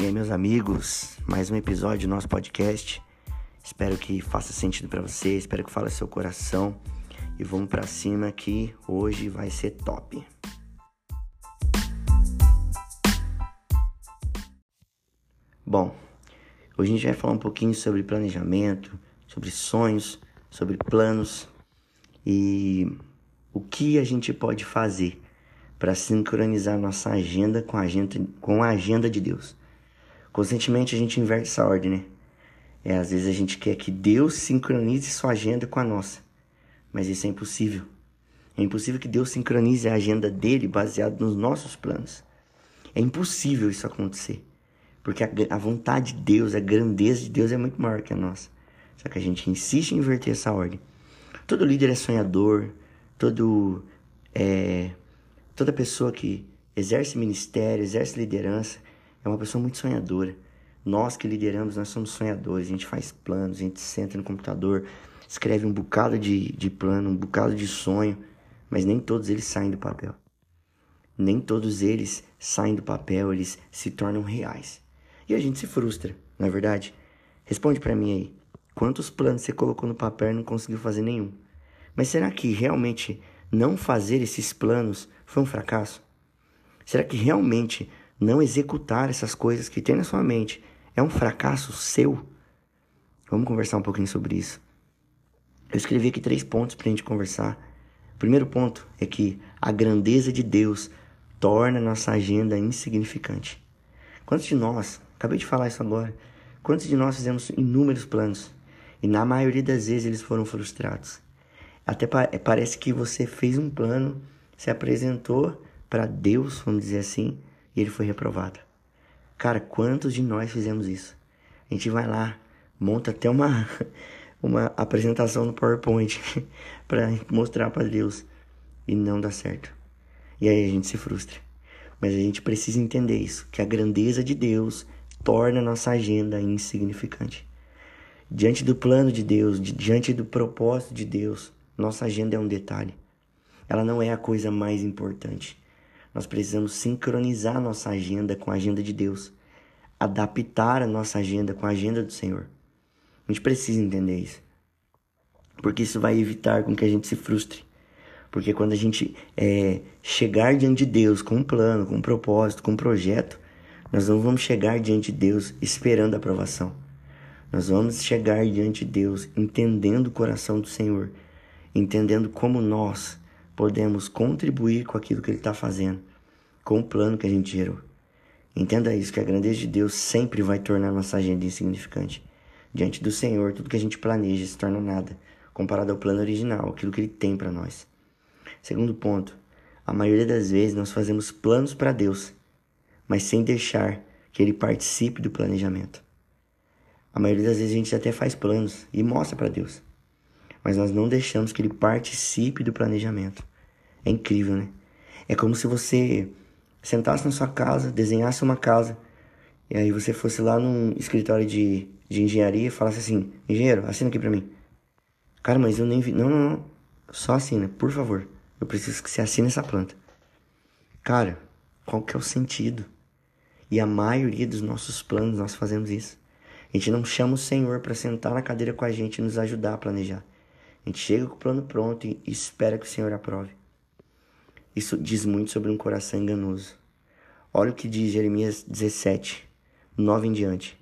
E aí, meus amigos, mais um episódio do nosso podcast. Espero que faça sentido pra você, espero que fale seu coração. E vamos pra cima que hoje vai ser top. Bom, hoje a gente vai falar um pouquinho sobre planejamento, sobre sonhos, sobre planos e o que a gente pode fazer para sincronizar nossa agenda com a agenda de Deus. Constantemente a gente inverte essa ordem, né? Às vezes a gente quer que Deus sincronize sua agenda com a nossa, mas isso é impossível. É impossível que Deus sincronize a agenda dele baseado nos nossos planos. É impossível isso acontecer, porque a vontade de Deus, a grandeza de Deus é muito maior que a nossa. Só que a gente insiste em inverter essa ordem. Todo líder é sonhador, toda pessoa que exerce ministério, exerce liderança, é uma pessoa muito sonhadora. Nós que lideramos, nós somos sonhadores. A gente faz planos, a gente senta no computador, escreve um bocado de plano, um bocado de sonho, mas nem todos eles saem do papel. Nem todos eles saem do papel, eles se tornam reais. E a gente se frustra, não é verdade? Responde pra mim aí. Quantos planos você colocou no papel e não conseguiu fazer nenhum? Mas será que realmente não fazer esses planos foi um fracasso? Será que realmente não executar essas coisas que tem na sua mente é um fracasso seu? Vamos conversar um pouquinho sobre isso. Eu escrevi aqui 3 pontos pra gente conversar. O primeiro ponto é que a grandeza de Deus torna nossa agenda insignificante. Quantos de nós, acabei de falar isso agora, quantos de nós fizemos inúmeros planos e na maioria das vezes eles foram frustrados? Até parece que você fez um plano, se apresentou para Deus, vamos dizer assim, e ele foi reprovado. Cara, quantos de nós fizemos isso? A gente vai lá, monta até uma apresentação no PowerPoint para mostrar para Deus e não dá certo. E aí a gente se frustra. Mas a gente precisa entender isso, que a grandeza de Deus torna a nossa agenda insignificante. Diante do plano de Deus, diante do propósito de Deus, nossa agenda é um detalhe. Ela não é a coisa mais importante. Nós precisamos sincronizar nossa agenda com a agenda de Deus. Adaptar a nossa agenda com a agenda do Senhor. A gente precisa entender isso. Porque isso vai evitar com que a gente se frustre. Porque quando a gente chegar diante de Deus com um plano, com um propósito, com um projeto, nós não vamos chegar diante de Deus esperando a aprovação. Nós vamos chegar diante de Deus entendendo o coração do Senhor. Entendendo como nós podemos contribuir com aquilo que ele está fazendo, com o plano que a gente gerou. Entenda isso, que a grandeza de Deus sempre vai tornar nossa agenda insignificante. Diante do Senhor, tudo que a gente planeja se torna nada, comparado ao plano original, aquilo que ele tem para nós. Segundo ponto, a maioria das vezes nós fazemos planos para Deus, mas sem deixar que ele participe do planejamento. A maioria das vezes a gente até faz planos e mostra para Deus, mas nós não deixamos que ele participe do planejamento. É incrível, né? É como se você sentasse na sua casa, desenhasse uma casa, e aí você fosse lá num escritório de engenharia e falasse assim, engenheiro, assina aqui pra mim. Cara, mas eu nem vi... Não. Só assina, por favor. Eu preciso que você assine essa planta. Cara, qual que é o sentido? E a maioria dos nossos planos, nós fazemos isso. A gente não chama o Senhor pra sentar na cadeira com a gente e nos ajudar a planejar. A gente chega com o plano pronto e espera que o Senhor aprove. Isso diz muito sobre um coração enganoso. Olha o que diz Jeremias 17, 9 em diante.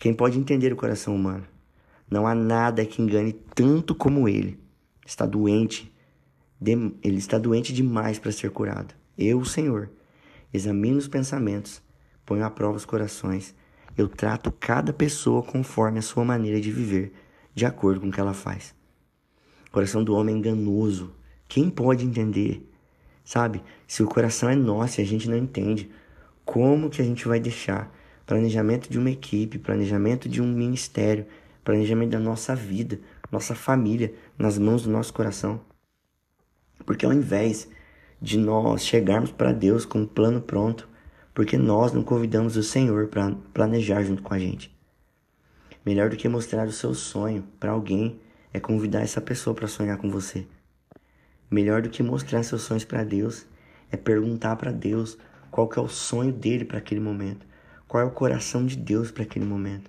Quem pode entender o coração humano? Não há nada que engane tanto como ele. Está doente. Ele está doente demais para ser curado. Eu, o Senhor, examino os pensamentos, ponho à prova os corações. Eu trato cada pessoa conforme a sua maneira de viver, de acordo com o que ela faz. O coração do homem é enganoso. Quem pode entender? Sabe? Se o coração é nosso e a gente não entende, como que a gente vai deixar planejamento de uma equipe, planejamento de um ministério, planejamento da nossa vida, nossa família, nas mãos do nosso coração? Porque ao invés de nós chegarmos para Deus com um plano pronto, porque nós não convidamos o Senhor para planejar junto com a gente? Melhor do que mostrar o seu sonho para alguém é convidar essa pessoa para sonhar com você. Melhor do que mostrar seus sonhos para Deus é perguntar para Deus qual que é o sonho dele para aquele momento. Qual é o coração de Deus para aquele momento?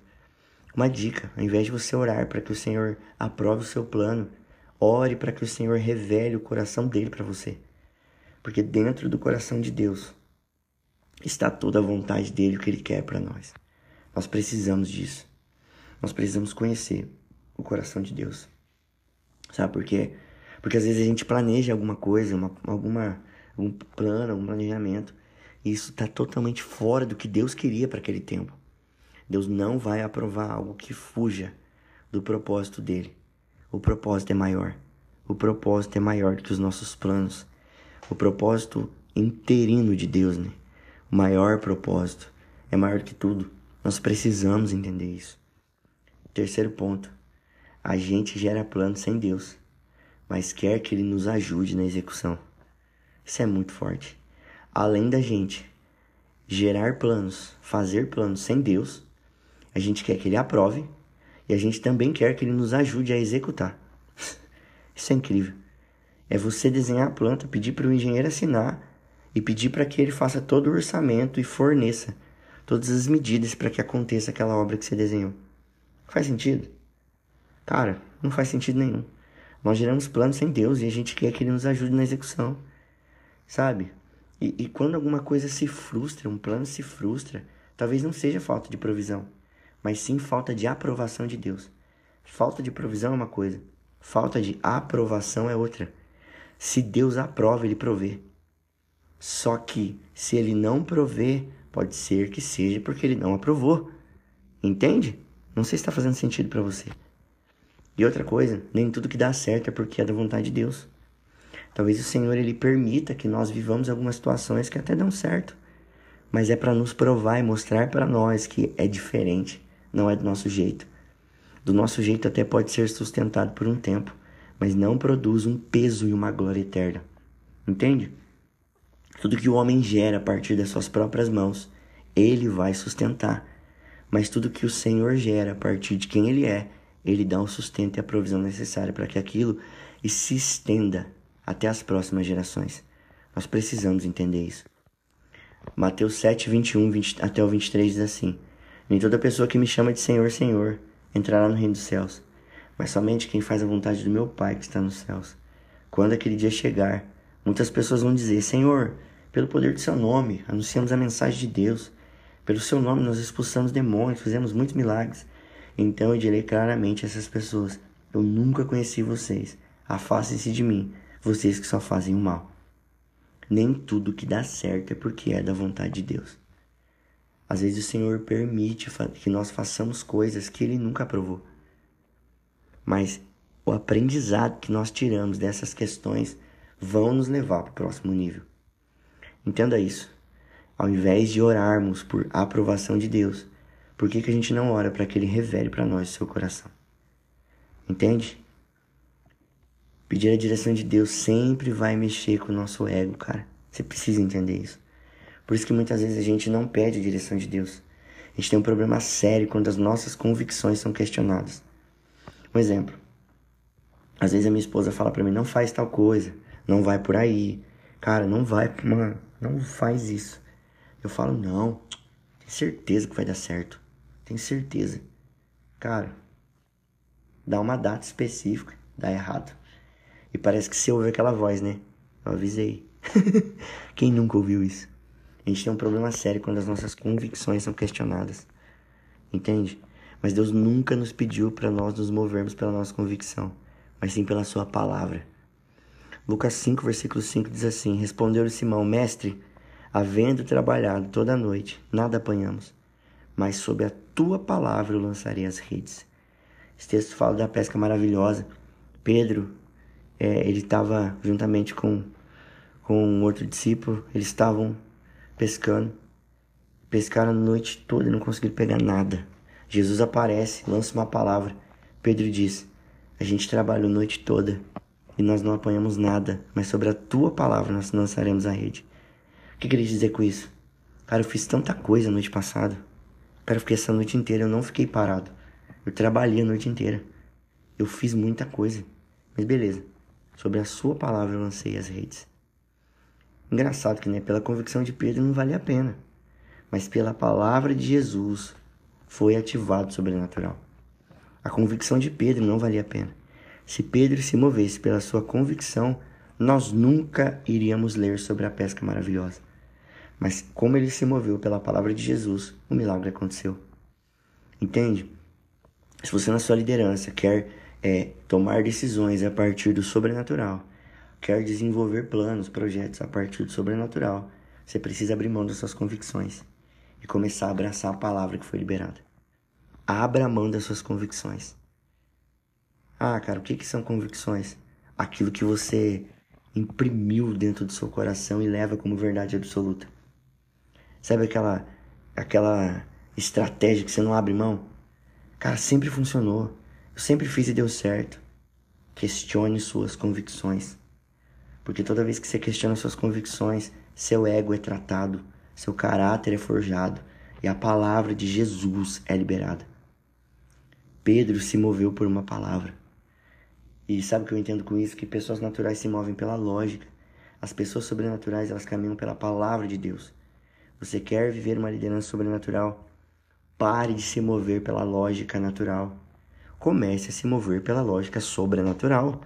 Uma dica, ao invés de você orar para que o Senhor aprove o seu plano, ore para que o Senhor revele o coração dele para você. Porque dentro do coração de Deus está toda a vontade dele, o que ele quer para nós. Nós precisamos disso. Nós precisamos conhecer o coração de Deus. Sabe por quê? Porque às vezes a gente planeja alguma coisa, algum plano, algum planejamento, e isso está totalmente fora do que Deus queria para aquele tempo. Deus não vai aprovar algo que fuja do propósito dele. O propósito é maior. O propósito é maior do que os nossos planos. O propósito interino de Deus, né? O maior propósito é maior que tudo. Nós precisamos entender isso. Terceiro ponto. A gente gera plano sem Deus, mas quer que ele nos ajude na execução. Isso é muito forte. Além da gente gerar planos, fazer planos sem Deus, a gente quer que ele aprove e a gente também quer que ele nos ajude a executar. Isso é incrível. É você desenhar a planta, pedir para o engenheiro assinar e pedir para que ele faça todo o orçamento e forneça todas as medidas para que aconteça aquela obra que você desenhou. Faz sentido? Cara, não faz sentido nenhum. Nós geramos planos sem Deus e a gente quer que ele nos ajude na execução, sabe? E quando alguma coisa se frustra, um plano se frustra, talvez não seja falta de provisão, mas sim falta de aprovação de Deus. Falta de provisão é uma coisa, falta de aprovação é outra. Se Deus aprova, ele provê. Só que se ele não provê, pode ser que seja porque ele não aprovou. Entende? Não sei se está fazendo sentido para você. E outra coisa, nem tudo que dá certo é porque é da vontade de Deus. Talvez o Senhor ele permita que nós vivamos algumas situações que até dão certo, mas é para nos provar e mostrar para nós que é diferente, não é do nosso jeito. Do nosso jeito até pode ser sustentado por um tempo, mas não produz um peso e uma glória eterna. Entende? Tudo que o homem gera a partir das suas próprias mãos, ele vai sustentar. Mas tudo que o Senhor gera a partir de quem ele é, ele dá o sustento e a provisão necessária para que aquilo se estenda até as próximas gerações. Nós precisamos entender isso. Mateus 7, 21 até o 23 diz assim: nem toda pessoa que me chama de Senhor, Senhor, entrará no reino dos céus, mas somente quem faz a vontade do meu Pai que está nos céus. Quando aquele dia chegar, muitas pessoas vão dizer: Senhor, pelo poder do seu nome, anunciamos a mensagem de Deus. Pelo seu nome, nós expulsamos demônios, fizemos muitos milagres. Então eu direi claramente a essas pessoas: eu nunca conheci vocês. Afastem-se de mim, vocês que só fazem o mal. Nem tudo que dá certo é porque é da vontade de Deus. Às vezes o Senhor permite que nós façamos coisas que ele nunca aprovou. Mas o aprendizado que nós tiramos dessas questões vão nos levar para o próximo nível. Entenda isso. Ao invés de orarmos por aprovação de Deus, por que a gente não ora para que ele revele para nós o seu coração? Entende? Pedir a direção de Deus sempre vai mexer com o nosso ego, cara. Você precisa entender isso. Por isso que muitas vezes a gente não pede a direção de Deus. A gente tem um problema sério quando as nossas convicções são questionadas. Um exemplo, às vezes a minha esposa fala pra mim: não faz tal coisa, não vai por aí. Cara, não vai, mano, não faz isso. Eu falo: não, tenho certeza que vai dar certo, tenho certeza. Cara, dá uma data específica, dá errado. E parece que você ouve aquela voz, né? Eu avisei. Quem nunca ouviu isso? A gente tem um problema sério quando as nossas convicções são questionadas. Entende? Mas Deus nunca nos pediu para nós nos movermos pela nossa convicção, mas sim pela sua palavra. Lucas 5, versículo 5 diz assim: respondeu-lhe Simão: mestre, havendo trabalhado toda a noite, nada apanhamos, mas sob a tua palavra eu lançarei as redes. Esse texto fala da pesca maravilhosa. Pedro, ele estava juntamente com um outro discípulo, eles estavam pescando. Pescaram a noite toda e não conseguiram pegar nada. Jesus aparece, lança uma palavra. Pedro diz: a gente trabalhou a noite toda e nós não apanhamos nada, mas sobre a tua palavra nós lançaremos a rede. O que queria dizer com isso? Cara, eu fiz tanta coisa a noite passada. Cara, eu fiquei essa noite inteira, eu não fiquei parado. Eu trabalhei a noite inteira. Eu fiz muita coisa. Mas beleza, sobre a sua palavra eu lancei as redes. Engraçado que, né, pela convicção de Pedro não valia a pena. mas pela palavra de Jesus foi ativado o sobrenatural. A convicção de Pedro não valia a pena. Se Pedro se movesse pela sua convicção, nós nunca iríamos ler sobre a pesca maravilhosa. Mas como ele se moveu pela palavra de Jesus, o milagre aconteceu. Entende? Se você na sua liderança quer tomar decisões a partir do sobrenatural, quer desenvolver planos, projetos a partir do sobrenatural, você precisa abrir mão das suas convicções e começar a abraçar a palavra que foi liberada. Abra mão das suas convicções. Ah, cara, o que são convicções? Aquilo que você imprimiu dentro do seu coração e leva como verdade absoluta. Sabe aquela estratégia que você não abre mão? Cara, sempre funcionou. Eu sempre fiz e deu certo. Questione suas convicções. Porque toda vez que você questiona suas convicções, seu ego é tratado, seu caráter é forjado e a palavra de Jesus é liberada. Pedro se moveu por uma palavra. E sabe o que eu entendo com isso? Que pessoas naturais se movem pela lógica. As pessoas sobrenaturais, elas caminham pela palavra de Deus. Você quer viver uma liderança sobrenatural? Pare de se mover pela lógica natural. Comece a se mover pela lógica sobrenatural.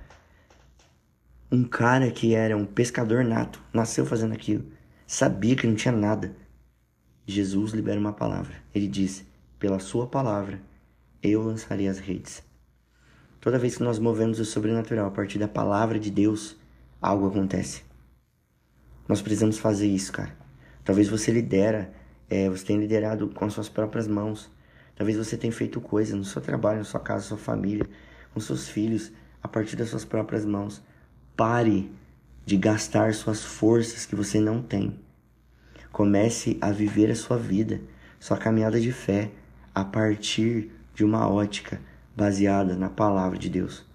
Um cara que era um pescador nato, nasceu fazendo aquilo, sabia que não tinha nada. Jesus libera uma palavra. Ele disse, pela sua palavra, eu lançarei as redes. Toda vez que nós movemos o sobrenatural a partir da palavra de Deus, algo acontece. Nós precisamos fazer isso, cara. Talvez você lidera, você tenha liderado com as suas próprias mãos. Talvez você tenha feito coisa no seu trabalho, na sua casa, na sua família, com seus filhos, a partir das suas próprias mãos. Pare de gastar suas forças que você não tem. Comece a viver a sua vida, sua caminhada de fé, a partir de uma ótica baseada na palavra de Deus.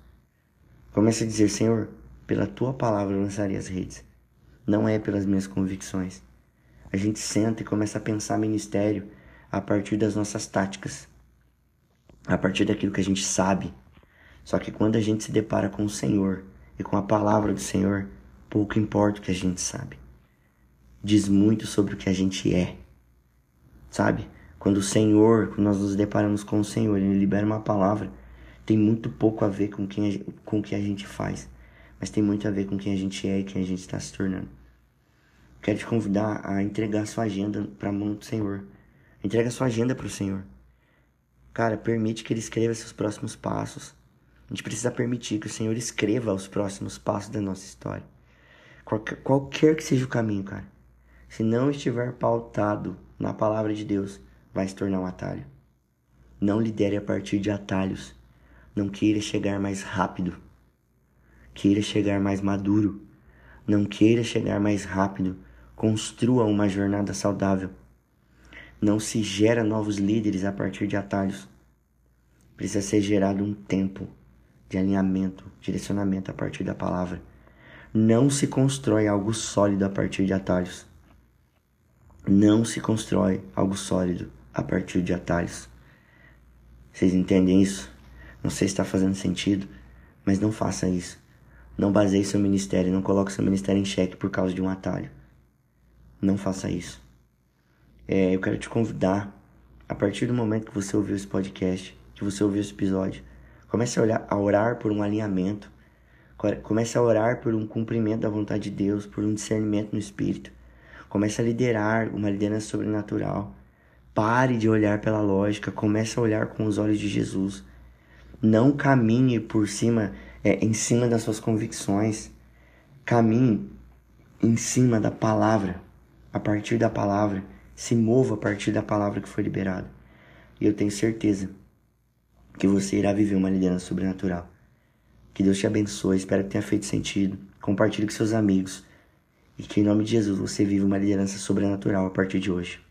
Comece a dizer, Senhor, pela tua palavra eu lançarei as redes. Não é pelas minhas convicções. A gente senta e começa a pensar ministério a partir das nossas táticas, a partir daquilo que a gente sabe. Só que quando a gente se depara com o Senhor e com a palavra do Senhor, pouco importa o que a gente sabe. Diz muito sobre o que a gente é. Sabe? Quando nós nos deparamos com o Senhor, Ele libera uma palavra, tem muito pouco a ver com o que a gente faz, mas tem muito a ver com quem a gente é e quem a gente está se tornando. Quero te convidar a entregar sua agenda para a mão do Senhor. Entrega sua agenda para o Senhor. Cara, permite que Ele escreva seus próximos passos. A gente precisa permitir que o Senhor escreva os próximos passos da nossa história. Qualquer que seja o caminho, cara. Se não estiver pautado na palavra de Deus, vai se tornar um atalho. Não lidere a partir de atalhos. Não queira chegar mais rápido. Queira chegar mais maduro. Não queira chegar mais rápido. Construa uma jornada saudável. Não se gera novos líderes a partir de atalhos. Precisa ser gerado um tempo de alinhamento, direcionamento a partir da palavra. Não se constrói algo sólido a partir de atalhos. Não se constrói algo sólido a partir de atalhos. Vocês entendem isso? Não sei se está fazendo sentido, mas não faça isso. Não baseie seu ministério, não coloque seu ministério em xeque por causa de um atalho. Não faça isso. Eu quero te convidar, a partir do momento que você ouviu esse podcast, que você ouviu esse episódio, comece a orar por um alinhamento, comece a orar por um cumprimento da vontade de Deus, por um discernimento no Espírito, comece a liderar uma liderança sobrenatural. Pare de olhar pela lógica, comece a olhar com os olhos de Jesus. Não caminhe em cima das suas convicções. Caminhe em cima da palavra, a partir da palavra. Se mova a partir da palavra que foi liberada. E eu tenho certeza que você irá viver uma liderança sobrenatural. Que Deus te abençoe, espero que tenha feito sentido. Compartilhe com seus amigos. E que em nome de Jesus você viva uma liderança sobrenatural a partir de hoje.